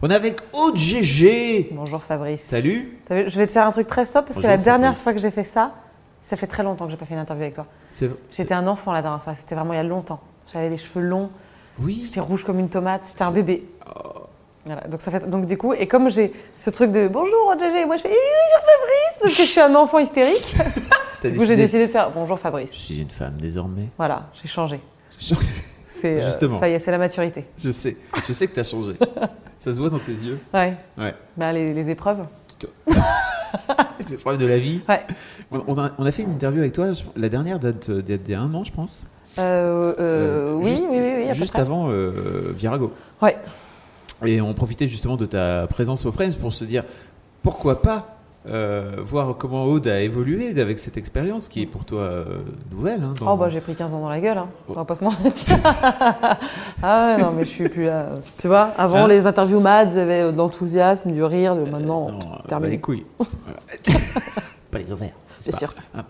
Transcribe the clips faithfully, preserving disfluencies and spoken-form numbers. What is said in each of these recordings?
On est avec Aude Gégé. Bonjour Fabrice. Salut. Je vais te faire un truc très simple parce Bonjour, que la Fabrice. dernière fois que j'ai fait ça, ça fait très longtemps que je n'ai pas fait une interview avec toi. C'est... J'étais un enfant la dernière fois, c'était vraiment il y a longtemps. J'avais les cheveux longs, oui. J'étais rouge comme une tomate, j'étais un bébé. Oh. Voilà, donc, ça fait, donc du coup, et comme j'ai ce truc de bonjour Aude Gégé, moi je fais bonjour Fabrice parce que je suis un enfant hystérique. Du coup, décidé... j'ai décidé de faire bonjour Fabrice. Je suis une femme désormais. Voilà, j'ai changé. J'ai changé. C'est, Justement. Euh, ça y est, c'est la maturité. Je sais, je sais que tu as changé. Ça se voit dans tes yeux. Ouais. Ouais. Ben, les, les épreuves. Les épreuves de la vie. Ouais. On a, on a fait une interview avec toi, la dernière date d'il y a un an, je pense. Euh, euh, euh, oui, juste, oui, oui, oui. Juste avant euh, Virago. Ouais. Et on profitait justement de ta présence au Frames pour se dire pourquoi pas euh, voir comment Aude a évolué avec cette expérience qui est pour toi euh, nouvelle. Hein, dans... Oh, bah j'ai pris quinze ans dans la gueule, hein. Oh. On va pas se mentir. Ah ouais, non, mais je suis plus là. Tu vois, avant ah. les interviews maths, j'avais de l'enthousiasme, du rire, de maintenant, euh, non, terminé. Bah, les couilles. Pas les ovaires. C'est sûr. Ah.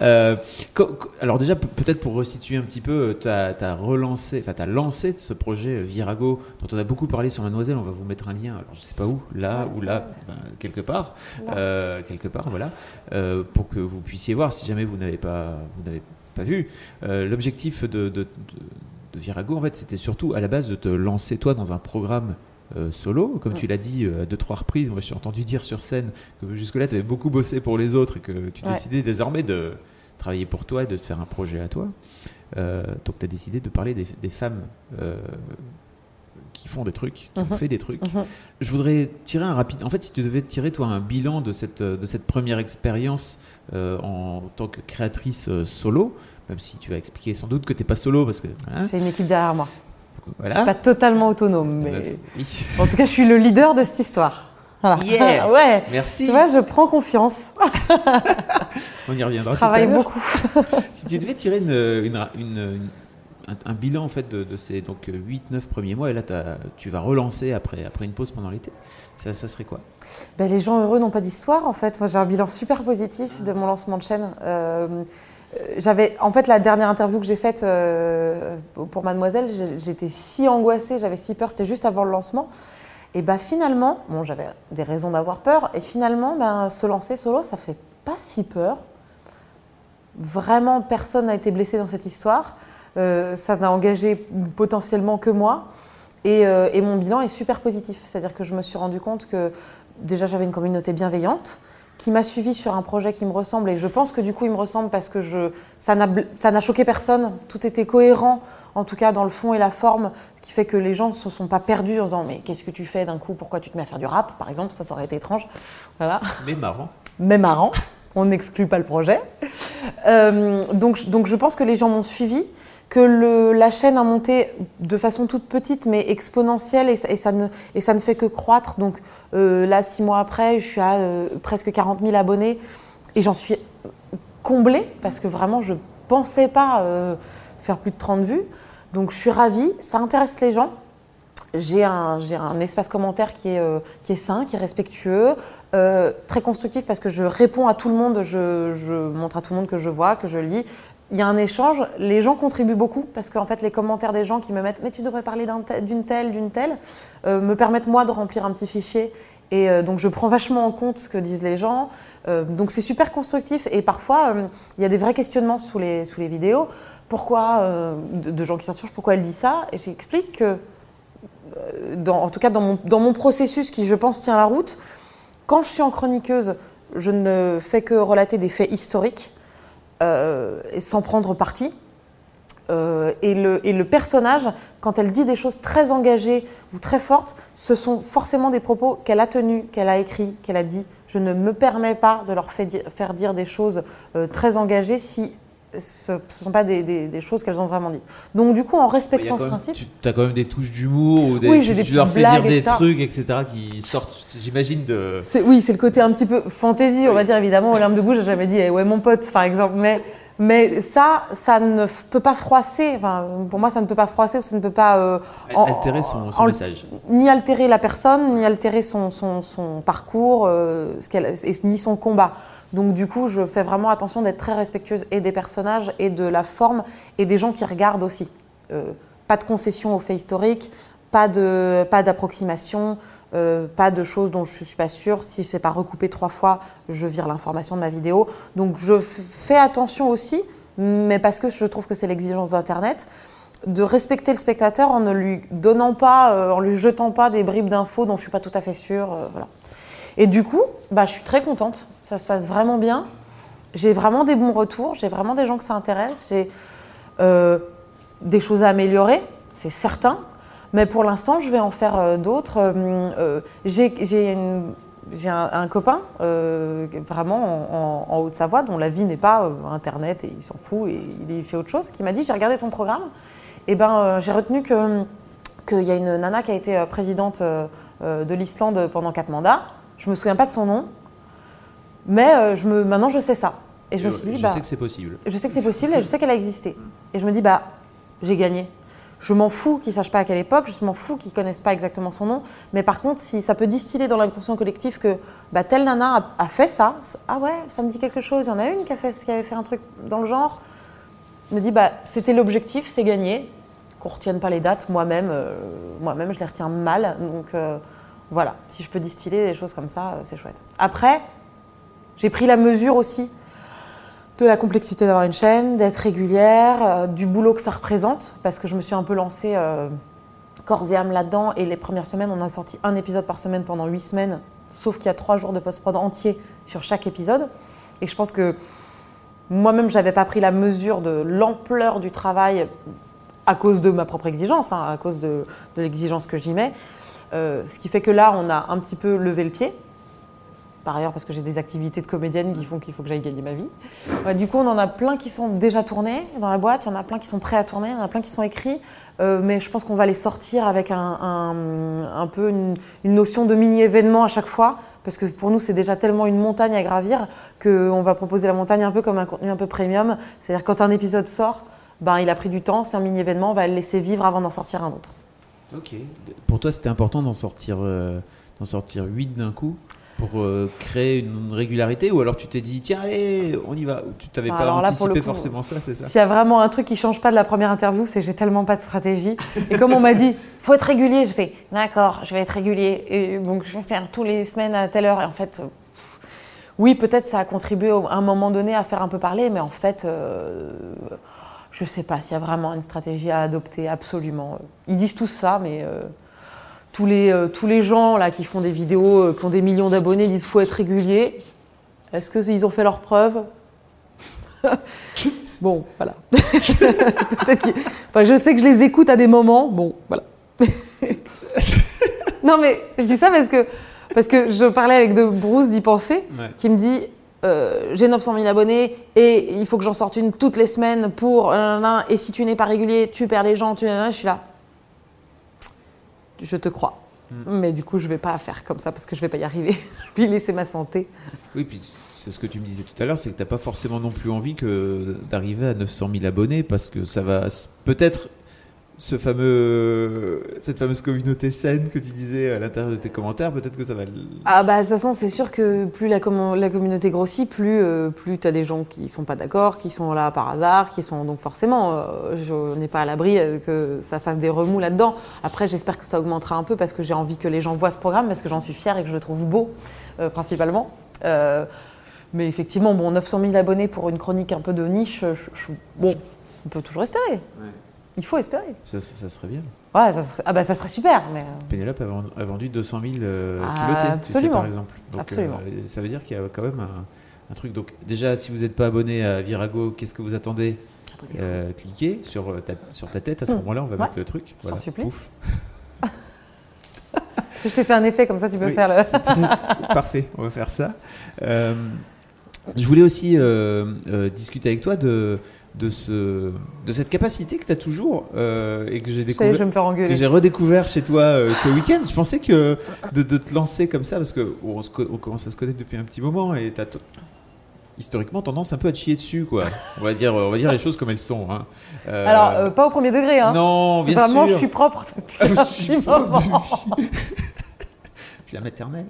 Euh, co- co- alors déjà, p- peut-être pour resituer un petit peu, tu as relancé, enfin tu as lancé ce projet Virago dont on a beaucoup parlé sur Mademoiselle. On va vous mettre un lien, alors, je ne sais pas où, là ou là, ben, quelque part, euh, quelque part, voilà, euh, pour que vous puissiez voir si jamais vous n'avez pas, vous n'avez pas vu. Euh, l'objectif de, de, de, de Virago, en fait, c'était surtout à la base de te lancer toi dans un programme. Euh, solo, comme ouais. tu l'as dit à euh, deux trois reprises, moi j'ai entendu dire sur scène que jusque-là tu avais beaucoup bossé pour les autres et que tu ouais. décidais désormais de travailler pour toi et de te faire un projet à toi. Euh, donc tu as décidé de parler des, des femmes euh, qui font des trucs, qui mm-hmm. ont fait des trucs. Mm-hmm. Je voudrais tirer un rapide. En fait, si tu devais tirer toi un bilan de cette de cette première expérience euh, en tant que créatrice euh, solo, même si tu vas expliquer sans doute que t'es pas solo parce que hein, j'ai une équipe derrière moi. Voilà. Je suis pas totalement autonome, mais oui. En tout cas, je suis le leader de cette histoire. Voilà. Yeah. Ouais. Merci. Tu vois, je prends confiance. On y reviendra. Je travaille tout à beaucoup. Si tu devais tirer une, une, une, une, un bilan en fait de, de ces donc huit neuf premiers mois, et là tu vas relancer après, après une pause pendant l'été, ça, ça serait quoi ? Ben, les gens heureux n'ont pas d'histoire en fait. Moi, j'ai un bilan super positif de mon lancement de chaîne. Euh, J'avais, en fait, la dernière interview que j'ai faite euh, pour Mademoiselle, j'étais si angoissée, j'avais si peur, c'était juste avant le lancement. Et bah finalement, bon, j'avais des raisons d'avoir peur, et finalement, bah, se lancer solo, ça fait pas si peur. Vraiment, personne n'a été blessé dans cette histoire. Euh, ça n'a engagé potentiellement que moi. Et, euh, et mon bilan est super positif. C'est-à-dire que je me suis rendu compte que déjà, j'avais une communauté bienveillante qui m'a suivi sur un projet qui me ressemble, et je pense que du coup il me ressemble parce que je, ça n'a, ça n'a choqué personne, tout était cohérent en tout cas dans le fond et la forme, ce qui fait que les gens ne se sont pas perdus en disant mais qu'est-ce que tu fais d'un coup, pourquoi tu te mets à faire du rap par exemple, ça, ça aurait été étrange. Voilà. Mais marrant. Mais marrant, on n'exclut pas le projet. Euh, donc, donc je pense que les gens m'ont suivi, que le, la chaîne a monté de façon toute petite mais exponentielle et ça, et ça, ne, et ça ne fait que croître. Donc euh, là, six mois après, je suis à euh, presque quarante mille abonnés et j'en suis comblée parce que vraiment, je ne pensais pas euh, faire plus de trente vues. Donc je suis ravie, ça intéresse les gens. J'ai un, j'ai un espace commentaire qui est, euh, qui est sain, qui est respectueux, euh, très constructif parce que je réponds à tout le monde, je, je montre à tout le monde que je vois, que je lis. Il y a un échange, les gens contribuent beaucoup parce qu'en fait les commentaires des gens qui me mettent « mais tu devrais parler d'un tel, d'une telle, d'une telle euh, » me permettent moi de remplir un petit fichier et euh, donc je prends vachement en compte ce que disent les gens. Euh, donc c'est super constructif et parfois euh, il y a des vrais questionnements sous les, sous les vidéos. Pourquoi, euh, de, de gens qui s'insurgent, pourquoi elle dit ça ? Et j'explique que, euh, dans, en tout cas dans mon, dans mon processus qui je pense tient la route, quand je suis en chroniqueuse, je ne fais que relater des faits historiques. Euh, et sans prendre parti. Euh, et, le, et le personnage, quand elle dit des choses très engagées ou très fortes, ce sont forcément des propos qu'elle a tenus, qu'elle a écrits, qu'elle a dit. Je ne me permets pas de leur faire dire des choses euh, très engagées si ce ne sont pas des, des, des choses qu'elles ont vraiment dites. Donc, du coup, en respectant ce principe... Même, tu as quand même des touches d'humour ou des, oui, tu, des tu leur fais dire des et cetera trucs, et cetera, qui sortent, j'imagine, de... C'est, oui, c'est le côté un petit peu fantaisie, on va dire, évidemment. Aux larmes de goût, j'ai jamais dit eh, « ouais, mon pote », par exemple. Mais, mais ça, ça ne peut pas froisser. Enfin, pour moi, ça ne peut pas froisser ou ça ne peut pas... Euh, en, altérer son, son en, message. Ni altérer la personne, ni altérer son, son, son parcours, euh, ce qu'elle, et, ni son combat. Donc du coup, je fais vraiment attention d'être très respectueuse et des personnages et de la forme et des gens qui regardent aussi. Euh, pas de concession aux faits historiques, pas de pas d'approximation, euh, pas de choses dont je suis pas sûre. Si c'est pas recoupé trois fois, je vire l'information de ma vidéo. Donc je f- fais attention aussi, mais parce que je trouve que c'est l'exigence d'Internet, de respecter le spectateur en ne lui donnant pas, euh, en lui jetant pas des bribes d'infos dont je suis pas tout à fait sûre. Euh, voilà. Et du coup, bah, je suis très contente. Ça se passe vraiment bien. J'ai vraiment des bons retours. J'ai vraiment des gens que ça intéresse. J'ai euh, des choses à améliorer, c'est certain. Mais pour l'instant, je vais en faire euh, d'autres. Euh, euh, j'ai, j'ai, une, j'ai un, un copain, euh, vraiment en, en, en Haute-Savoie, dont la vie n'est pas euh, Internet et il s'en fout et il fait autre chose, qui m'a dit « J'ai regardé ton programme. » Et ben, euh, j'ai retenu que qu'il y a une nana qui a été présidente euh, de l'Islande pendant quatre mandats. Je ne me souviens pas de son nom. Mais euh, je me, maintenant, je sais ça. Et je et me suis dit, je bah, sais que c'est possible. Je sais que c'est possible et je sais qu'elle a existé. Et je me dis, bah, j'ai gagné. Je m'en fous qu'ils ne sachent pas à quelle époque, je m'en fous qu'ils ne connaissent pas exactement son nom. Mais par contre, si ça peut distiller dans l'inconscient collectif que bah, telle nana a, a fait ça, ah ouais, ça me dit quelque chose, il y en a une qui, a fait, qui avait fait un truc dans le genre. Je me dis, bah, c'était l'objectif, c'est gagné. Qu'on ne retienne pas les dates, moi-même, euh, moi-même je les retiens mal. Donc euh, voilà, si je peux distiller des choses comme ça, euh, c'est chouette. Après, j'ai pris la mesure aussi de la complexité d'avoir une chaîne, d'être régulière, euh, du boulot que ça représente, parce que je me suis un peu lancée euh, corps et âme là-dedans. Et les premières semaines, on a sorti un épisode par semaine pendant huit semaines, sauf qu'il y a trois jours de post-prod entier sur chaque épisode. Et je pense que moi-même, je n'avais pas pris la mesure de l'ampleur du travail à cause de ma propre exigence, hein, à cause de, de l'exigence que j'y mets. Euh, ce qui fait que là, on a un petit peu levé le pied. Par ailleurs, parce que j'ai des activités de comédienne qui font qu'il faut que j'aille gagner ma vie. Ouais, du coup, on en a plein qui sont déjà tournés dans la boîte, il y en a plein qui sont prêts à tourner, il y en a plein qui sont écrits. Euh, mais je pense qu'on va les sortir avec un, un, un peu une, une notion de mini-événement à chaque fois. Parce que pour nous, c'est déjà tellement une montagne à gravir qu'on va proposer la montagne un peu comme un contenu un peu premium. C'est-à-dire quand un épisode sort, ben, il a pris du temps, c'est un mini-événement, on va le laisser vivre avant d'en sortir un autre. Ok. Pour toi, c'était important d'en sortir, euh, d'en sortir huit d'un coup pour euh, créer une régularité, ou alors tu t'es dit tiens allez on y va, ou tu t'avais alors pas là, anticipé coup, forcément ça, c'est ça. S'il y a vraiment un truc qui change pas de la première interview, c'est j'ai tellement pas de stratégie. Et comme on m'a dit faut être régulier, je fais d'accord, je vais être régulier et donc je vais faire tous les semaines à telle heure. Et en fait, oui peut-être ça a contribué à un moment donné à faire un peu parler, mais en fait euh, je sais pas s'il y a vraiment une stratégie à adopter absolument. Ils disent tous ça, mais euh, Tous les, euh, tous les gens là, qui font des vidéos, euh, qui ont des millions d'abonnés, disent faut être régulier. Est-ce qu'ils ont fait leurs preuves ? Bon, voilà. Peut-être qu'ils... Enfin, je sais que je les écoute à des moments. Bon, voilà. Non, mais je dis ça parce que, parce que je parlais avec de Bruce d'y penser, ouais. Qui me dit euh, j'ai neuf cent mille abonnés et il faut que j'en sorte une toutes les semaines pour. Et si tu n'es pas régulier, tu perds les gens. Tu... Je suis là. Je te crois, mm. mais du coup, je ne vais pas faire comme ça parce que je ne vais pas y arriver. Je vais laisser ma santé. Oui, puis c'est ce que tu me disais tout à l'heure, c'est que tu n'as pas forcément non plus envie que d'arriver à neuf cent mille abonnés parce que ça va peut-être ce fameux, cette fameuse communauté saine que tu disais à l'intérieur de tes commentaires, peut-être que ça va… Ah bah de toute façon, c'est sûr que plus la, com- la communauté grossit, plus, euh, plus tu as des gens qui ne sont pas d'accord, qui sont là par hasard, qui sont donc forcément… Euh, je n'ai pas à l'abri que ça fasse des remous là-dedans. Après, j'espère que ça augmentera un peu parce que j'ai envie que les gens voient ce programme, parce que j'en suis fière et que je le trouve beau, euh, principalement. Euh, mais effectivement, bon, neuf cent mille abonnés pour une chronique un peu de niche, je, je, bon, on peut toujours espérer. Ouais. Il faut espérer. Ça, ça, ça serait bien. Ouais, ça serait, ah bah ça serait super. Mais... Pénélope a vendu deux cent mille euh, culottés, ah, tu sais, par exemple. Donc, absolument. Euh, ça veut dire qu'il y a quand même un, un truc. Donc déjà, si vous n'êtes pas abonné à Virago, qu'est-ce que vous attendez ? euh, Cliquez sur ta, sur ta tête. À ce mmh. moment-là, on va ouais. mettre le truc. Voilà. S'en supplie. Pouf. Je t'ai fait un effet, comme ça tu peux oui, faire le... c'est très, c'est parfait, on va faire ça. Euh, je voulais aussi euh, euh, discuter avec toi de... de, ce, de cette capacité que tu as toujours euh, et que j'ai, découvert, sais, que j'ai redécouvert chez toi euh, ce week-end. Je pensais que de, de te lancer comme ça, parce qu'on se, on commence à se connaître depuis un petit moment et tu as... T- historiquement tendance un peu à te chier dessus, quoi. On va dire, on va dire les choses comme elles sont. Hein. Euh... Alors, euh, pas au premier degré. Hein. Non, c'est bien vraiment, sûr. Vraiment, je suis propre depuis ah, un petit moment. Depuis... depuis la maternelle.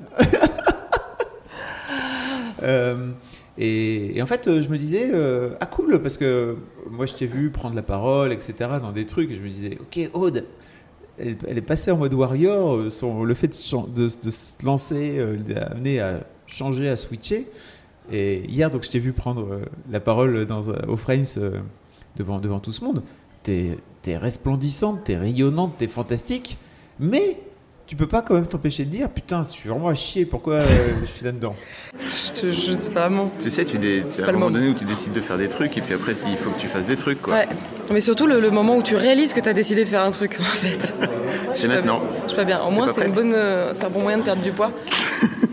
euh, et, et en fait, je me disais, euh, ah cool, parce que moi, je t'ai vu prendre la parole, et cetera, dans des trucs. Et je me disais, ok, Aude, elle, elle est passée en mode warrior. Son, le fait de, de, de se lancer, euh, d'amener à changer, à switcher. Et hier, donc, je t'ai vu prendre euh, la parole dans, euh, au Frames euh, devant, devant tout ce monde. T'es, t'es resplendissante, t'es rayonnante, t'es fantastique, mais tu peux pas quand même t'empêcher de dire « Putain, je suis vraiment à chier, pourquoi euh, je suis là-dedans » Je te juste vraiment... Tu sais, tu dé... c'est à un moment, moment donné où tu décides de faire des trucs et puis après, il faut que tu fasses des trucs, quoi. Ouais, mais surtout le, le moment où tu réalises que t'as décidé de faire un truc, en fait. C'est maintenant. Je suis pas bien. Au moins, c'est, une bonne, euh, c'est un bon moyen de perdre du poids.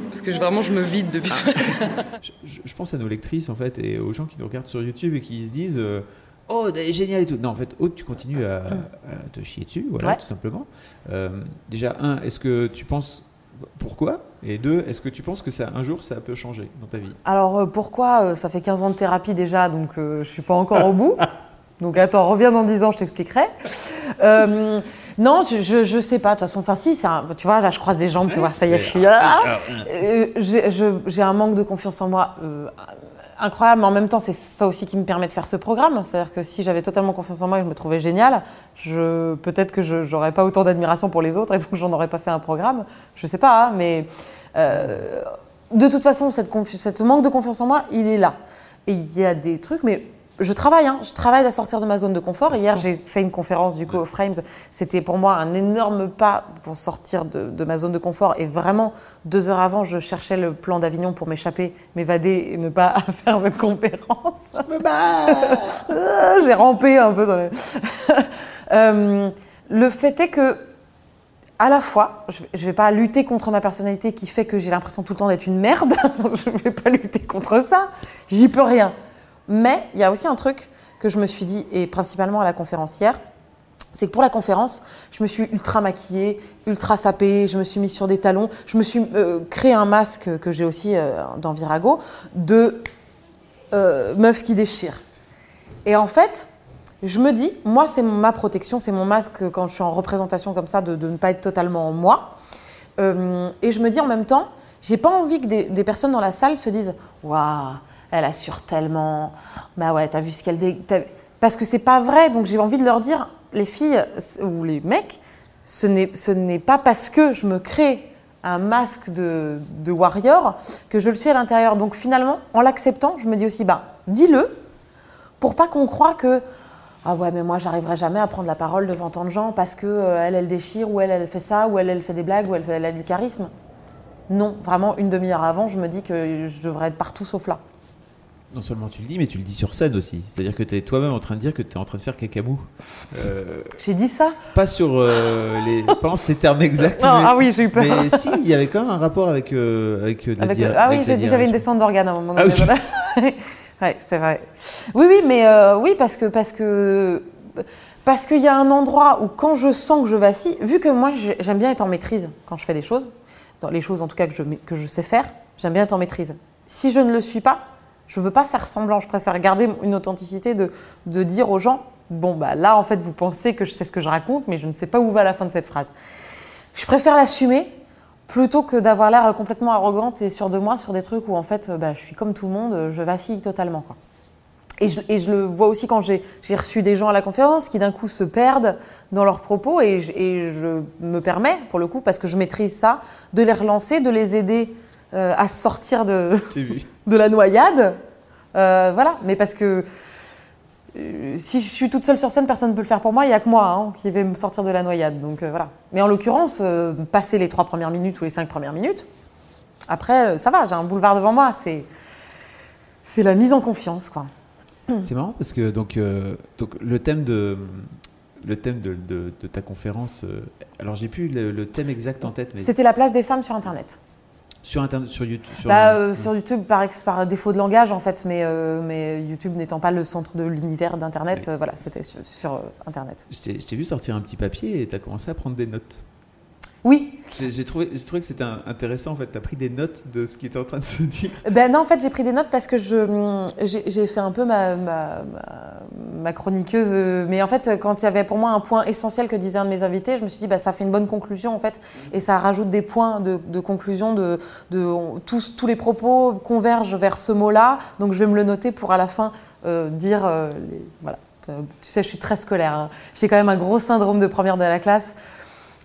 Parce que je, vraiment, je me vide depuis ce matin. Je, je pense à nos lectrices, en fait, et aux gens qui nous regardent sur YouTube et qui se disent euh, « Oh, elle est géniale et tout !» Non, en fait, oh, tu continues à, à te chier dessus, voilà, ouais. Tout simplement. Euh, déjà, un, est-ce que tu penses pourquoi ? Et deux, est-ce que tu penses que ça, un jour, ça peut changer dans ta vie ? Alors, pourquoi ? Ça fait quinze ans de thérapie déjà, donc euh, je ne suis pas encore au bout. Donc, attends, reviens dans dix ans, je t'expliquerai. Euh, non, je, je, je sais pas. De toute façon, enfin, si, c'est un, tu vois, là, je croise des jambes, tu vois, ça y est, je suis là. Euh, j'ai, je, j'ai un manque de confiance en moi euh, incroyable, mais en même temps, c'est ça aussi qui me permet de faire ce programme. C'est-à-dire que si j'avais totalement confiance en moi et que je me trouvais géniale, je, peut-être que je n'aurais pas autant d'admiration pour les autres et donc j'en aurais pas fait un programme. Je sais pas, hein, mais euh, de toute façon, cette confi- cette manque de confiance en moi, il est là. Et il y a des trucs, mais... Je travaille, hein. Je travaille à sortir de ma zone de confort. Ça Hier, sent. J'ai fait une conférence du coup au Frames. C'était pour moi un énorme pas pour sortir de, de ma zone de confort. Et vraiment, deux heures avant, je cherchais le plan d'Avignon pour m'échapper, m'évader et ne pas faire cette conférence. Je me bats. J'ai rampé un peu dans les... euh, le fait est que, à la fois, je ne vais pas lutter contre ma personnalité qui fait que j'ai l'impression tout le temps d'être une merde. Je ne vais pas lutter contre ça. J'y peux rien. Mais il y a aussi un truc que je me suis dit, et principalement à la conférence hier, c'est que pour la conférence, je me suis ultra maquillée, ultra sapée, je me suis mise sur des talons, je me suis euh, créé un masque que j'ai aussi euh, dans Virago, de euh, meuf qui déchire. Et en fait, je me dis, moi c'est ma protection, c'est mon masque quand je suis en représentation comme ça, de, de ne pas être totalement moi. Euh, et je me dis en même temps, j'ai pas envie que des, des personnes dans la salle se disent « Waouh !» Elle assure tellement. Bah ouais, t'as vu ce qu'elle dé... T'as... Parce que c'est pas vrai. Donc j'ai envie de leur dire, les filles ou les mecs, ce n'est, ce n'est pas parce que je me crée un masque de, de warrior que je le suis à l'intérieur. Donc finalement, en l'acceptant, je me dis aussi, bah, dis-le pour pas qu'on croie que ah ouais, mais moi j'arriverai jamais à prendre la parole devant tant de gens parce que euh, elle, elle déchire ou elle, elle fait ça ou elle, elle fait des blagues ou elle, elle a du charisme. Non, vraiment une demi-heure avant, je me dis que je devrais être partout sauf là. Non seulement tu le dis, mais tu le dis sur scène aussi. C'est-à-dire que tu es toi-même en train de dire que tu es en train de faire cacamou. Euh, j'ai dit ça Pas sur euh, les... pas en ces termes exacts. Non, mais, ah oui, j'ai eu peur. Mais si, il y avait quand même un rapport avec... Euh, avec, avec dia- ah oui, avec j'ai dit, j'avais une descente d'organes à un moment donné. Ah oui, ouais, c'est vrai. Oui, oui, mais euh, oui, parce que... Parce que... Parce qu'il y a un endroit où quand je sens que je vacille, vu que moi, j'aime bien être en maîtrise quand je fais des choses, dans les choses en tout cas que je, que je sais faire, j'aime bien être en maîtrise. Si je ne le suis pas, je ne veux pas faire semblant, je préfère garder une authenticité de, de dire aux gens « Bon, bah là, en fait, vous pensez que je sais ce que je raconte, mais je ne sais pas où va la fin de cette phrase. » Je préfère l'assumer plutôt que d'avoir l'air complètement arrogante et sûre de moi sur des trucs où, en fait, bah, je suis comme tout le monde, je vacille totalement, quoi. Et je, et je le vois aussi quand j'ai, j'ai reçu des gens à la conférence qui, d'un coup, se perdent dans leurs propos et je, et je me permets, pour le coup, parce que je maîtrise ça, de les relancer, de les aider Euh, à sortir de, de la noyade. Euh, voilà, mais parce que euh, si je suis toute seule sur scène, personne ne peut le faire pour moi, il n'y a que moi hein, qui vais me sortir de la noyade. Donc euh, voilà. Mais en l'occurrence, euh, passer les trois premières minutes ou les cinq premières minutes, après euh, ça va, j'ai un boulevard devant moi, c'est, c'est la mise en confiance, quoi. C'est marrant parce que donc, euh, donc, le thème de. Le thème de, de, de ta conférence, euh, alors j'ai plus le, le thème exact en tête. Mais... C'était la place des femmes sur Internet. Sur Internet, sur YouTube sur, bah, euh, sur YouTube, par, par défaut de langage, en fait, mais, euh, mais YouTube n'étant pas le centre de l'univers d'Internet, ouais. euh, voilà, c'était sur, sur euh, Internet. Je t'ai vu sortir un petit papier et tu as commencé à prendre des notes. Oui. J'ai, j'ai, trouvé, j'ai trouvé que c'était intéressant, en fait. Tu as pris des notes de ce qui était en train de se dire. Ben non, en fait, j'ai pris des notes parce que je, j'ai, j'ai fait un peu ma, ma, ma, ma chroniqueuse. Mais en fait, quand il y avait pour moi un point essentiel que disait un de mes invités, je me suis dit, bah, ça fait une bonne conclusion, en fait. Et ça rajoute des points de, de conclusion. De, de, on, tous, tous les propos convergent vers ce mot-là. Donc, je vais me le noter pour, à la fin, euh, dire... Euh, les, voilà. Euh, tu sais, je suis très scolaire. Hein. J'ai quand même un gros syndrome de première de la classe.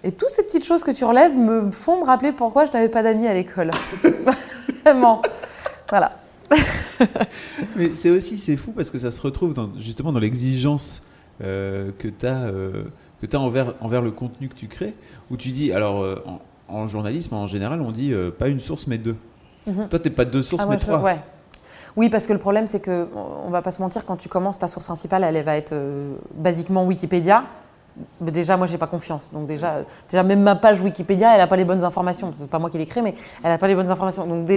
Et toutes ces petites choses que tu relèves me font me rappeler pourquoi je n'avais pas d'amis à l'école. Vraiment. Voilà. Mais c'est aussi, c'est fou parce que ça se retrouve dans, justement dans l'exigence euh, que tu as euh, envers, envers le contenu que tu crées, où tu dis, alors euh, en, en journalisme, en général, on dit euh, pas une source mais deux. Mm-hmm. Toi, tu n'es pas deux sources ah, mais moi, trois. Je, ouais. Oui, parce que le problème, c'est qu'on ne va pas se mentir, quand tu commences, ta source principale, elle, elle va être euh, basiquement Wikipédia. Mais déjà, moi, j'ai pas confiance. Donc déjà, déjà, même ma page Wikipédia, elle a pas les bonnes informations. C'est pas moi qui l'ai créée, mais elle a pas les bonnes informations. Donc déjà...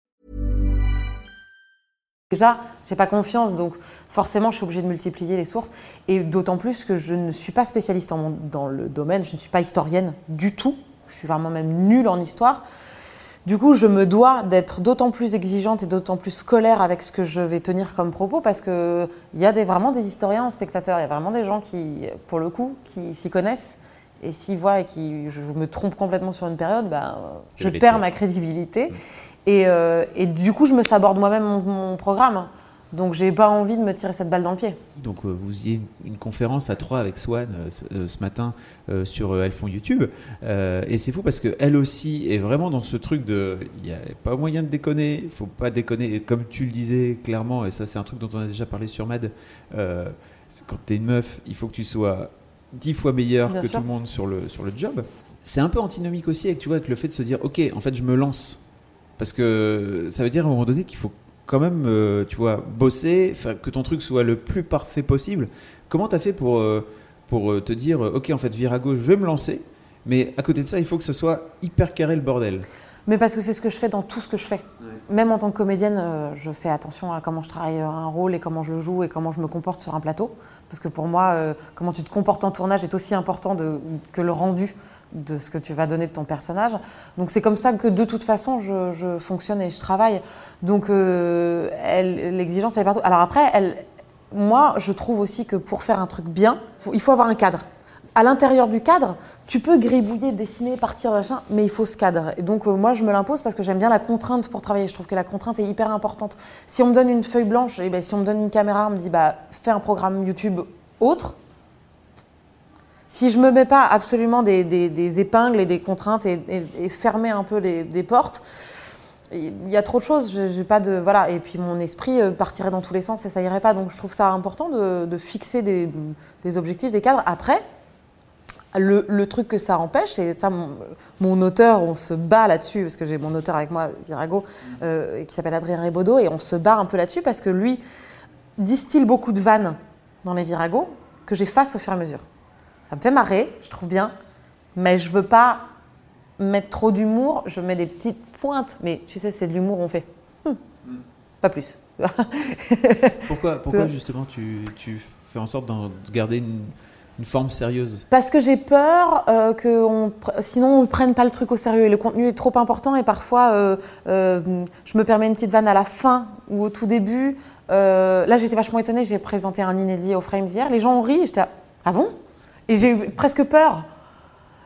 Déjà, j'ai pas confiance, donc forcément, je suis obligée de multiplier les sources. Et d'autant plus que je ne suis pas spécialiste en mon, dans le domaine, je ne suis pas historienne du tout. Je suis vraiment même nulle en histoire. Du coup, je me dois d'être d'autant plus exigeante et d'autant plus scolaire avec ce que je vais tenir comme propos parce qu'il y a des, vraiment des historiens en spectateur, il y a vraiment des gens qui, pour le coup, qui s'y connaissent et s'y voient et qui, je me trompe complètement sur une période, ben, je perds ma crédibilité. Mmh. Et, euh, et du coup, je me saborde moi-même mon, mon programme. Donc, je n'ai pas envie de me tirer cette balle dans le pied. Donc, euh, vous y avez une conférence à trois avec Swan euh, ce matin euh, sur euh, Elles font YouTube. Euh, et c'est fou parce qu'elle aussi est vraiment dans ce truc de il n'y a pas moyen de déconner, il ne faut pas déconner. Et comme tu le disais clairement, et ça, c'est un truc dont on a déjà parlé sur Mad, euh, quand tu es une meuf, il faut que tu sois dix fois meilleure Bien que sûr. Tout le monde sur le, sur le job. C'est un peu antinomique aussi avec, tu vois, avec le fait de se dire ok, en fait, je me lance. Parce que ça veut dire à un moment donné qu'il faut quand même, euh, tu vois, bosser, que ton truc soit le plus parfait possible. Comment t'as fait pour, euh, pour te dire, ok, en fait, Virago, je vais me lancer, mais à côté de ça, il faut que ça soit hyper carré le bordel. Mais parce que c'est ce que je fais dans tout ce que je fais. Ouais. Même en tant que comédienne, euh, je fais attention à comment je travaille un rôle et comment je le joue et comment je me comporte sur un plateau. Parce que pour moi, euh, comment tu te comportes en tournage est aussi important de, que le rendu de ce que tu vas donner de ton personnage. Donc c'est comme ça que de toute façon je, je fonctionne et je travaille. Donc euh, elle, l'exigence elle est partout. Alors après, elle, moi je trouve aussi que pour faire un truc bien, faut, il faut avoir un cadre. À l'intérieur du cadre, tu peux gribouiller, dessiner, partir, machin, mais il faut ce cadre. Et donc euh, moi je me l'impose parce que j'aime bien la contrainte pour travailler. Je trouve que la contrainte est hyper importante. Si on me donne une feuille blanche, et bien, si on me donne une caméra, on me dit bah, fais un programme YouTube autre. Si je ne me mets pas absolument des, des, des épingles et des contraintes et, et, et fermer un peu les, des portes, il y a trop de choses. J'ai, j'ai pas de, voilà. Et puis mon esprit partirait dans tous les sens et ça irait pas. Donc je trouve ça important de, de fixer des, des objectifs, des cadres. Après, le, le truc que ça empêche, et ça, mon, mon auteur, on se bat là-dessus, parce que j'ai mon auteur avec moi, Virago, euh, qui s'appelle Adrien Rebaudot, et on se bat un peu là-dessus parce que lui distille beaucoup de vannes dans les Viragos que j'efface au fur et à mesure. Ça me fait marrer, je trouve bien, mais je veux pas mettre trop d'humour, je mets des petites pointes, mais tu sais, c'est de l'humour, on fait hum, pas plus. pourquoi pourquoi justement tu, tu fais en sorte de garder une, une forme sérieuse ? Parce que j'ai peur euh, que on, sinon on ne prenne pas le truc au sérieux et le contenu est trop important et parfois euh, euh, je me permets une petite vanne à la fin ou au tout début. Euh, là, j'étais vachement étonnée, j'ai présenté un inédit au Frames hier, les gens ont ri et j'étais là, ah bon ? Et j'ai eu presque peur.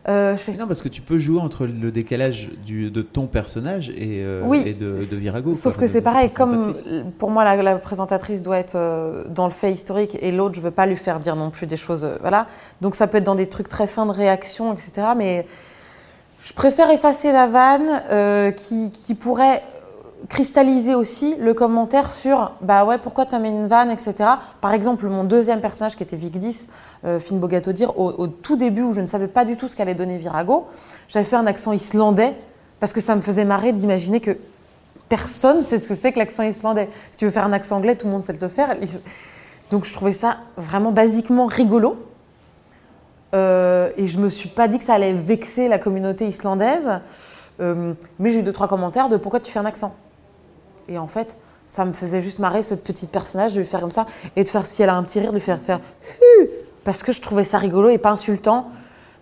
Euh, je fais... Non, parce que tu peux jouer entre le décalage du, de ton personnage et, euh, oui, et de, de Virago. Sauf quoi, que de, c'est de, pareil, de comme pour moi la, la présentatrice doit être euh, dans le fait historique et l'autre, je ne veux pas lui faire dire non plus des choses. Euh, voilà. Donc ça peut être dans des trucs très fins de réaction, et cetera. Mais Je préfère effacer la vanne euh, qui, qui pourrait cristalliser aussi le commentaire sur « bah ouais, pourquoi tu as mis une vanne, et cetera » Par exemple, mon deuxième personnage qui était Vigdis, euh, Finn Bogato-Dir, au, au tout début où je ne savais pas du tout ce qu'allait donner Virago, j'avais fait un accent islandais parce que ça me faisait marrer d'imaginer que personne ne sait ce que c'est que l'accent islandais. Si tu veux faire un accent anglais, tout le monde sait le faire. Donc je trouvais ça vraiment basiquement rigolo. Euh, et je ne me suis pas dit que ça allait vexer la communauté islandaise. Euh, mais j'ai eu deux, trois commentaires de « pourquoi tu fais un accent ?» Et en fait, ça me faisait juste marrer ce petit personnage de lui faire comme ça et de faire, si elle a un petit rire, de lui faire faire « parce que je trouvais ça rigolo et pas insultant.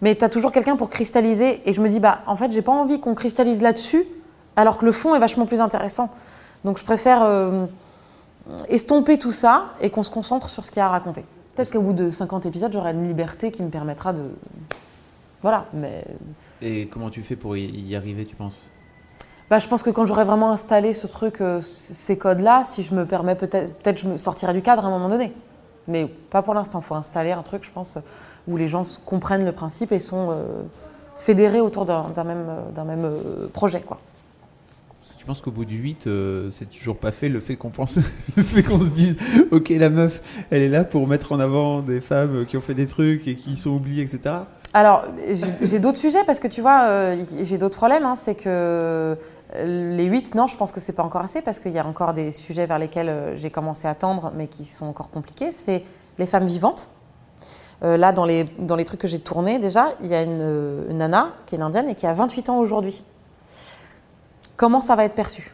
Mais tu as toujours quelqu'un pour cristalliser. Et je me dis « bah en fait, j'ai pas envie qu'on cristallise là-dessus alors que le fond est vachement plus intéressant. » Donc je préfère euh, estomper tout ça et qu'on se concentre sur ce qu'il y a à raconter. Peut-être qu'au bout de cinquante épisodes, j'aurai une liberté qui me permettra de… Voilà, mais… Et comment tu fais pour y arriver, tu penses ? Bah, je pense que quand j'aurai vraiment installé ce truc, euh, ces codes-là, si je me permets, peut-être, peut-être je me sortirai du cadre à un moment donné. Mais pas pour l'instant. Il faut installer un truc, je pense, où les gens comprennent le principe et sont euh, fédérés autour d'un, d'un même, d'un même euh, projet, quoi. Parce que tu penses qu'au bout du huit, euh, c'est toujours pas fait le fait qu'on pense, le fait qu'on se dise, ok, la meuf, elle est là pour mettre en avant des femmes qui ont fait des trucs et qui sont oubliées, et cetera. Alors, j'ai d'autres sujets parce que tu vois, euh, j'ai d'autres problèmes. Hein, c'est que les huit, non, je pense que ce n'est pas encore assez parce qu'il y a encore des sujets vers lesquels j'ai commencé à tendre mais qui sont encore compliqués. C'est les femmes vivantes. Euh, là, dans les, dans les trucs que j'ai tournés déjà, il y a une, une nana qui est une indienne et qui a vingt-huit ans aujourd'hui. Comment ça va être perçu ?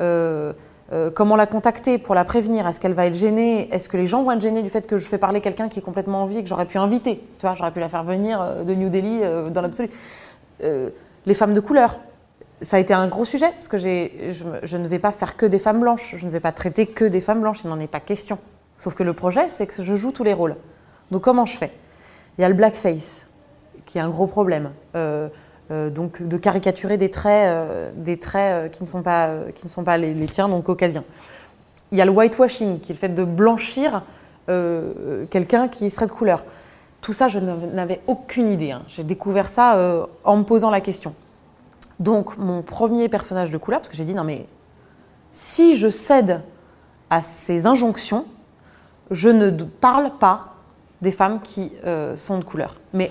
euh, Euh, comment la contacter pour la prévenir ? Est-ce qu'elle va être gênée ? Est-ce que les gens vont être gênés du fait que je fais parler quelqu'un qui est complètement en vie et que j'aurais pu inviter ? Tu vois, j'aurais pu la faire venir euh, de New Delhi euh, dans l'absolu. Euh, les femmes de couleur, ça a été un gros sujet parce que j'ai, je, je ne vais pas faire que des femmes blanches. Je ne vais pas traiter que des femmes blanches, il n'en est pas question. Sauf que le projet, c'est que je joue tous les rôles. Donc comment je fais ? Il y a le blackface qui est un gros problème. Euh, Euh, donc de caricaturer des traits, euh, des traits euh, qui ne sont pas, euh, qui ne sont pas les, les tiens, donc caucasiens. Il y a le whitewashing, qui est le fait de blanchir euh, quelqu'un qui serait de couleur. Tout ça, je n'avais aucune idée. Hein. J'ai découvert ça euh, en me posant la question. Donc, mon premier personnage de couleur, parce que j'ai dit, non mais, si je cède à ces injonctions, je ne parle pas des femmes qui euh, sont de couleur. Mais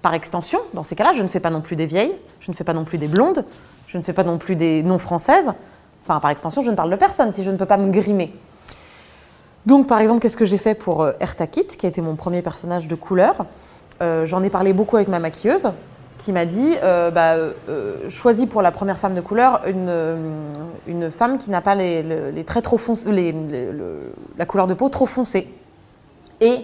par extension, dans ces cas-là, je ne fais pas non plus des vieilles, je ne fais pas non plus des blondes, je ne fais pas non plus des non-françaises. Enfin, par extension, je ne parle de personne si je ne peux pas me grimer. Donc, par exemple, qu'est-ce que j'ai fait pour Eartha Kitt, qui a été mon premier personnage de couleur ? euh, J'en ai parlé beaucoup avec ma maquilleuse, qui m'a dit euh, bah, euh, choisis pour la première femme de couleur une, une femme qui n'a pas les, les, les traits trop foncés, les, les, les, la couleur de peau trop foncée. Et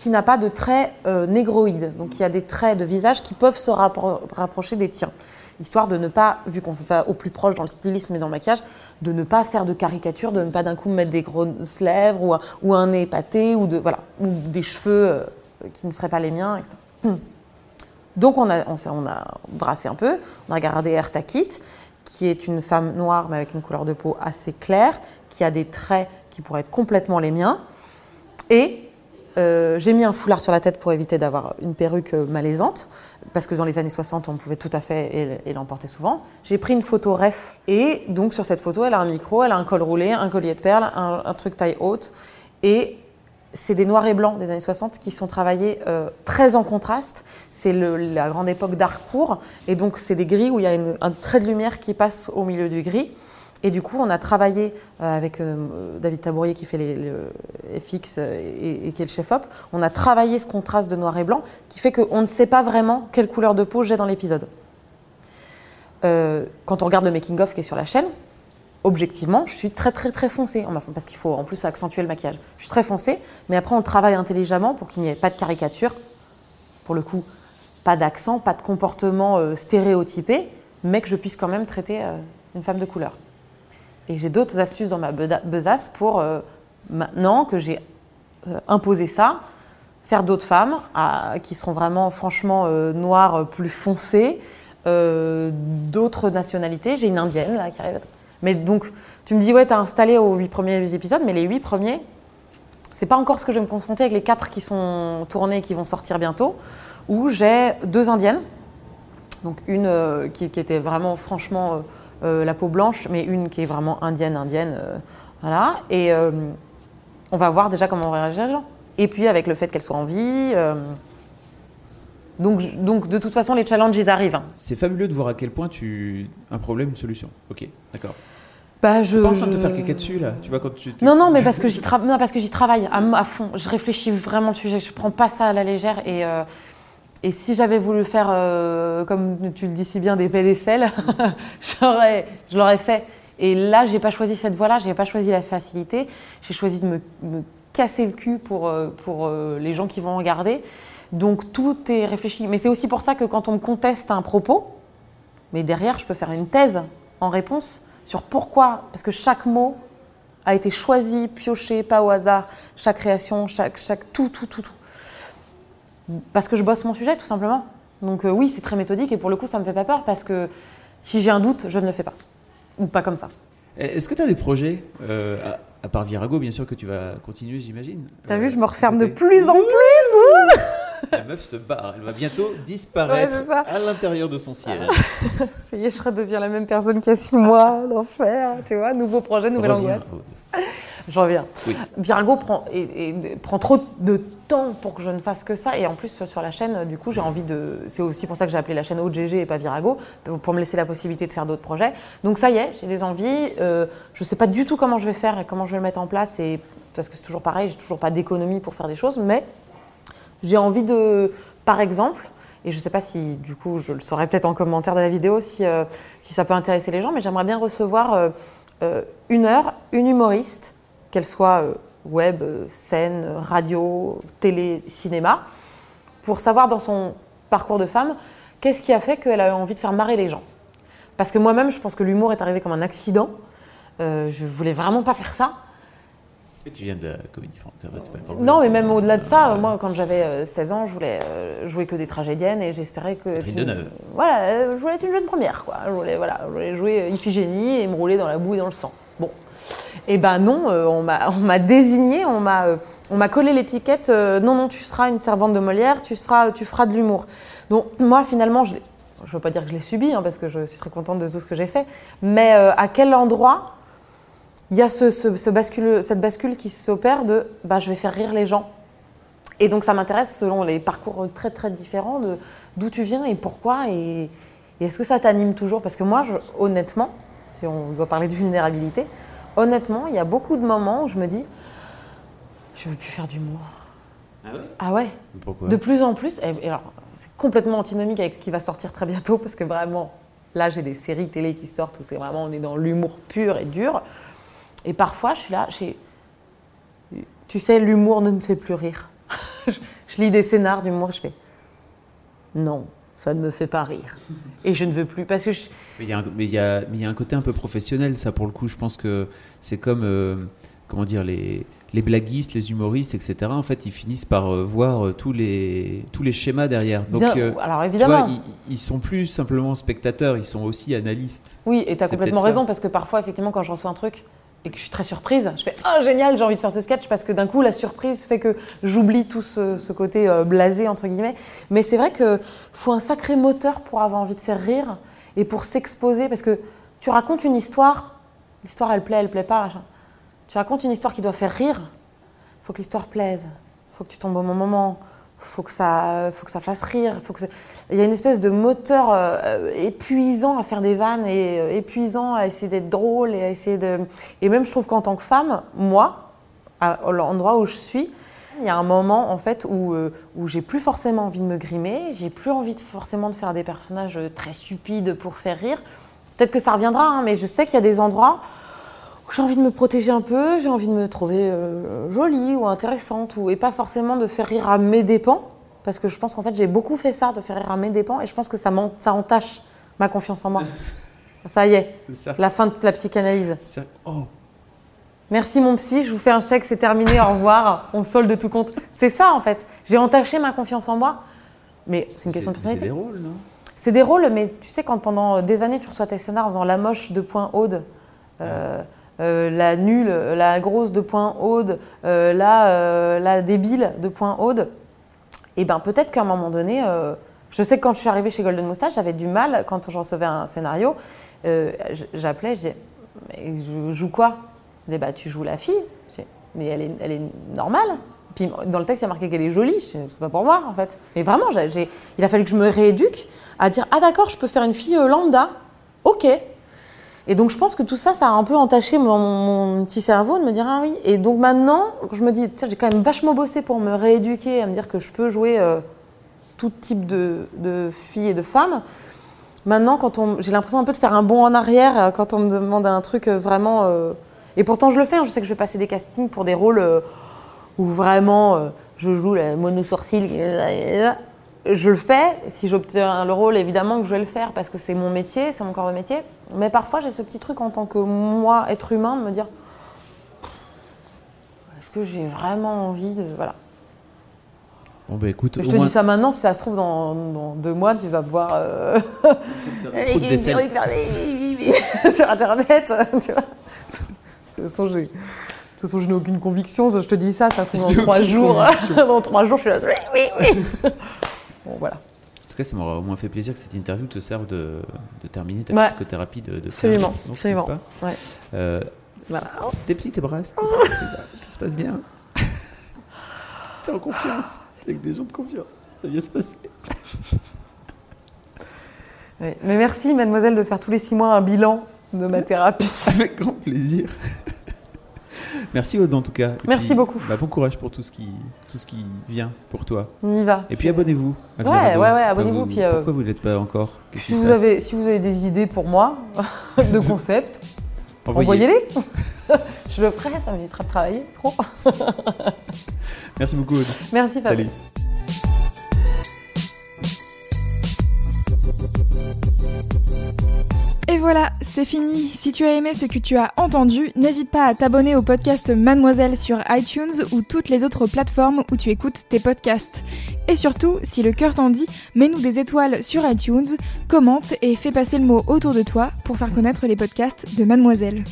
qui n'a pas de traits euh, négroïdes. Donc, il y a des traits de visage qui peuvent se rappro- rapprocher des tiens. Histoire de ne pas, vu qu'on va au plus proche dans le stylisme et dans le maquillage, de ne pas faire de caricature, de ne pas d'un coup mettre des grosses lèvres ou un, ou un nez épaté ou, de, voilà, ou des cheveux euh, qui ne seraient pas les miens, et cetera. Hum. Donc, on a, on, on a brassé un peu. On a regardé Eartha Kitt, qui est une femme noire, mais avec une couleur de peau assez claire, qui a des traits qui pourraient être complètement les miens. Et Euh, j'ai mis un foulard sur la tête pour éviter d'avoir une perruque malaisante, parce que dans les années soixante, on pouvait tout à fait et, et l'emporter souvent. J'ai pris une photo ref, et donc sur cette photo, elle a un micro, elle a un col roulé, un collier de perles, un, un truc taille haute, et c'est des noirs et blancs des années soixante qui sont travaillés euh, très en contraste. C'est le, la grande époque d'art court, et donc c'est des gris où il y a une, un trait de lumière qui passe au milieu du gris. Et du coup, on a travaillé avec David Tabourier qui fait les, les F X et, et qui est le chef-op. On a travaillé ce contraste de noir et blanc qui fait qu'on ne sait pas vraiment quelle couleur de peau j'ai dans l'épisode. Euh, quand on regarde le making-of qui est sur la chaîne, objectivement, je suis très très très foncée. Parce qu'il faut en plus accentuer le maquillage. Je suis très foncée, mais après on travaille intelligemment pour qu'il n'y ait pas de caricature. Pour le coup, pas d'accent, pas de comportement euh, stéréotypé, mais que je puisse quand même traiter euh, une femme de couleur. Et j'ai d'autres astuces dans ma besace pour, euh, maintenant que j'ai euh, imposé ça, faire d'autres femmes à, qui seront vraiment franchement euh, noires, plus foncées, euh, d'autres nationalités. J'ai une indienne là qui arrive. Mais donc, tu me dis, ouais, t'as installé aux huit premiers épisodes, mais les huit premiers, c'est pas encore ce que je vais me confronter avec les quatre qui sont tournés et qui vont sortir bientôt, où j'ai deux indiennes, Donc une euh, qui, qui était vraiment franchement euh, la peau blanche, mais une qui est vraiment indienne, indienne. Euh, voilà. Et euh, on va voir déjà comment on réagit les gens. Et puis avec le fait qu'elle soit en vie. Euh, donc, donc de toute façon, les challenges, ils arrivent. C'est fabuleux de voir à quel point tu... un problème, une solution. Ok, d'accord. Bah, je, t'es pas en train je... de te faire caca dessus là, tu vois quand tu. Non non mais parce que j'y tra... non, parce que j'y travaille à, à fond. Je réfléchis vraiment le sujet. Je prends pas ça à la légère et euh, et si j'avais voulu faire euh, comme tu le dis si bien des pédicelles, j'aurais je l'aurais fait. Et là j'ai pas choisi cette voie là, j'ai pas choisi la facilité. J'ai choisi de me, me casser le cul pour pour euh, les gens qui vont regarder. Donc tout est réfléchi. Mais c'est aussi pour ça que quand on me conteste un propos, mais derrière je peux faire une thèse en réponse. Sur pourquoi, parce que chaque mot a été choisi, pioché, pas au hasard, chaque création, chaque, chaque tout, tout, tout, tout. Parce que je bosse mon sujet, tout simplement. Donc euh, oui, c'est très méthodique et pour le coup, ça ne me fait pas peur parce que si j'ai un doute, je ne le fais pas. Ou pas comme ça. Est-ce que tu as des projets, euh, à, à part Virago, bien sûr que tu vas continuer, j'imagine. T'as euh, vu, je me referme de plus en plus. La meuf se barre, elle va bientôt disparaître ouais, à l'intérieur de son siège. Ah. Ça y est, je redeviens la même personne qu'il y a six mois, l'enfer, tu vois, nouveau projet, nouvelle reviens, angoisse. Aude. Je reviens. Oui. Virago prend, et, et, prend trop de temps pour que je ne fasse que ça. Et en plus, sur la chaîne, du coup, j'ai envie de... C'est aussi pour ça que j'ai appelé la chaîne Aude Gégé et pas Virago, pour me laisser la possibilité de faire d'autres projets. Donc ça y est, j'ai des envies. Euh, je ne sais pas du tout comment je vais faire et comment je vais le mettre en place. Et, parce que c'est toujours pareil, je n'ai toujours pas d'économie pour faire des choses, mais... J'ai envie de, par exemple, et je ne sais pas si, du coup, je le saurai peut-être en commentaire de la vidéo, si, euh, si ça peut intéresser les gens, mais j'aimerais bien recevoir euh, euh, une heure, une humoriste, qu'elle soit euh, web, euh, scène, radio, télé, cinéma, pour savoir dans son parcours de femme, qu'est-ce qui a fait qu'elle a envie de faire marrer les gens. Parce que moi-même, je pense que l'humour est arrivé comme un accident. Euh, je ne voulais vraiment pas faire ça. Tu viens de la comédie française. Non, mais même au-delà de ça, euh, moi, quand j'avais seize ans, je voulais jouer que des tragédiennes et j'espérais que. Adrien Rebaudot. Voilà, je voulais être une jeune première, quoi. Je voulais, voilà, je voulais jouer Iphigénie et me rouler dans la boue et dans le sang. Bon, et ben non, on m'a, on m'a désignée, on m'a, on m'a collé l'étiquette. Euh, non, non, tu seras une servante de Molière, tu seras, tu feras de l'humour. Donc moi, finalement, je, je veux pas dire que je l'ai subi, hein, parce que je suis très contente de tout ce que j'ai fait. Mais euh, à quel endroit? Il y a ce, ce, ce bascule, cette bascule qui s'opère de bah, « je vais faire rire les gens ». Et donc, ça m'intéresse selon les parcours très, très différents de d'où tu viens et pourquoi. Et, et est-ce que ça t'anime toujours ? Parce que moi, je, honnêtement, si on doit parler de vulnérabilité, honnêtement, il y a beaucoup de moments où je me dis « je ne veux plus faire d'humour ». Ah ouais ? Ah ouais. Pourquoi ? De plus en plus. Et, et alors, c'est complètement antinomique avec ce qui va sortir très bientôt parce que vraiment, là, j'ai des séries télé qui sortent où c'est vraiment, on est dans l'humour pur et dur. Et parfois, je suis là, j'ai... tu sais, l'humour ne me fait plus rire. Je lis des scénars d'humour, je fais non, ça ne me fait pas rire. Et je ne veux plus, parce que je... Mais il y a un, mais il y a, mais il y a un côté un peu professionnel, ça, pour le coup. Je pense que c'est comme, euh, comment dire, les... les blaguistes, les humoristes, et cetera. En fait, ils finissent par euh, voir euh, tous les tous les schémas derrière. Donc, euh, alors évidemment, tu vois, ils, ils sont plus simplement spectateurs, ils sont aussi analystes. Oui, et tu as complètement raison, ça. Parce que parfois, effectivement, quand je reçois un truc. Et que je suis très surprise, je fais « oh génial, j'ai envie de faire ce sketch » parce que d'un coup, la surprise fait que j'oublie tout ce, ce côté euh, blasé, entre guillemets. Mais c'est vrai qu'il faut un sacré moteur pour avoir envie de faire rire et pour s'exposer. Parce que tu racontes une histoire, l'histoire elle plaît, elle plaît pas. Tu racontes une histoire qui doit faire rire, il faut que l'histoire plaise, il faut que tu tombes au bon moment, il faut que ça fasse rire. Faut que ça... Il y a une espèce de moteur euh, épuisant à faire des vannes et euh, épuisant à essayer d'être drôle et à essayer de... Et même je trouve qu'en tant que femme, moi, à l'endroit où je suis, il y a un moment en fait où, euh, où j'ai plus forcément envie de me grimer, j'ai plus envie de, forcément de faire des personnages très stupides pour faire rire. Peut-être que ça reviendra, hein, mais je sais qu'il y a des endroits... J'ai envie de me protéger un peu, j'ai envie de me trouver euh, jolie ou intéressante ou, et pas forcément de faire rire à mes dépens parce que je pense qu'en fait j'ai beaucoup fait ça, de faire rire à mes dépens et je pense que ça, ça entache ma confiance en moi. Ça y est, ça. La fin de la psychanalyse. Ça. Oh. Merci mon psy, je vous fais un chèque, c'est terminé, au revoir, on solde de tout compte. C'est ça en fait, j'ai entaché ma confiance en moi. Mais c'est une question de personnalité. C'est des rôles, non ? C'est des rôles, mais tu sais quand pendant des années tu reçois tes scénars en faisant la moche de point Aude, euh, ouais. Euh, la nulle, la grosse de point Aude, euh, la, euh, la débile de point Aude, et ben peut-être qu'à un moment donné, euh, Je sais que quand je suis arrivée chez Golden Moustache, j'avais du mal, quand je recevais un scénario, euh, j'appelais, je disais « mais je joue quoi ?» Je disais « bah tu joues la fille, dis, mais elle est, elle est normale. » Puis dans le texte, il y a marqué qu'elle est jolie, je dis, c'est pas pour moi en fait. Mais vraiment, j'ai, j'ai, il a fallu que je me rééduque à dire « ah d'accord, je peux faire une fille lambda, ok ». Et donc, je pense que tout ça, ça a un peu entaché mon, mon petit cerveau de me dire « ah oui ». Et donc maintenant, je me dis « tiens, j'ai quand même vachement bossé pour me rééduquer, à me dire que je peux jouer euh, tout type de, de filles et de femmes ». Maintenant, quand on, j'ai l'impression un peu de faire un bond en arrière quand on me demande un truc vraiment… Euh, et pourtant, je le fais, hein, je sais que je vais passer des castings pour des rôles euh, où vraiment euh, je joue la mono-sourcil. Je le fais, si j'obtiens le rôle, évidemment que je vais le faire parce que c'est mon métier, c'est mon corps de métier. Mais parfois, j'ai ce petit truc en tant que moi, être humain, de me dire est-ce que j'ai vraiment envie de… Voilà. Bon, bah écoute… Je te moins... dis ça maintenant, si ça se trouve dans, dans deux mois, tu vas pouvoir… Euh... sur Internet, tu vois. De toute façon, j'ai… De toute façon, je n'ai aucune conviction, je te dis ça, ça se trouve dans trois jours. Dans trois jours, je suis là, oui, oui, oui. Bon, voilà. En tout cas, ça m'aurait au moins fait plaisir que cette interview te serve de, de terminer ta ouais. psychothérapie de, de absolument, donc, absolument. Pas ouais. euh, voilà. T'es petit, t'es brasse, tout se passe bien. T'es en confiance, t'es avec des gens de confiance, ça vient se passer. Ouais. Mais merci, mademoiselle, de faire tous les six mois un bilan de ma thérapie. Avec grand plaisir. Merci Aude en tout cas. Et merci puis, beaucoup. Bah, bon courage pour tout ce qui tout ce qui vient pour toi. On y va. Et puis abonnez-vous. Ouais ouais ouais abonnez-vous. Enfin, vous, puis, euh, pourquoi vous l'êtes pas encore ? Qu'est-ce si qui vous se avez passe ? Si vous avez des idées pour moi de concepts, envoyez. envoyez-les. Je le ferai, ça m'évitera de travailler trop. Merci beaucoup Aude. Merci Fabrice. Salut. Et voilà, c'est fini. Si tu as aimé ce que tu as entendu, n'hésite pas à t'abonner au podcast Mademoiselle sur iTunes ou toutes les autres plateformes où tu écoutes tes podcasts. Et surtout, si le cœur t'en dit, mets-nous des étoiles sur iTunes, commente et fais passer le mot autour de toi pour faire connaître les podcasts de Mademoiselle.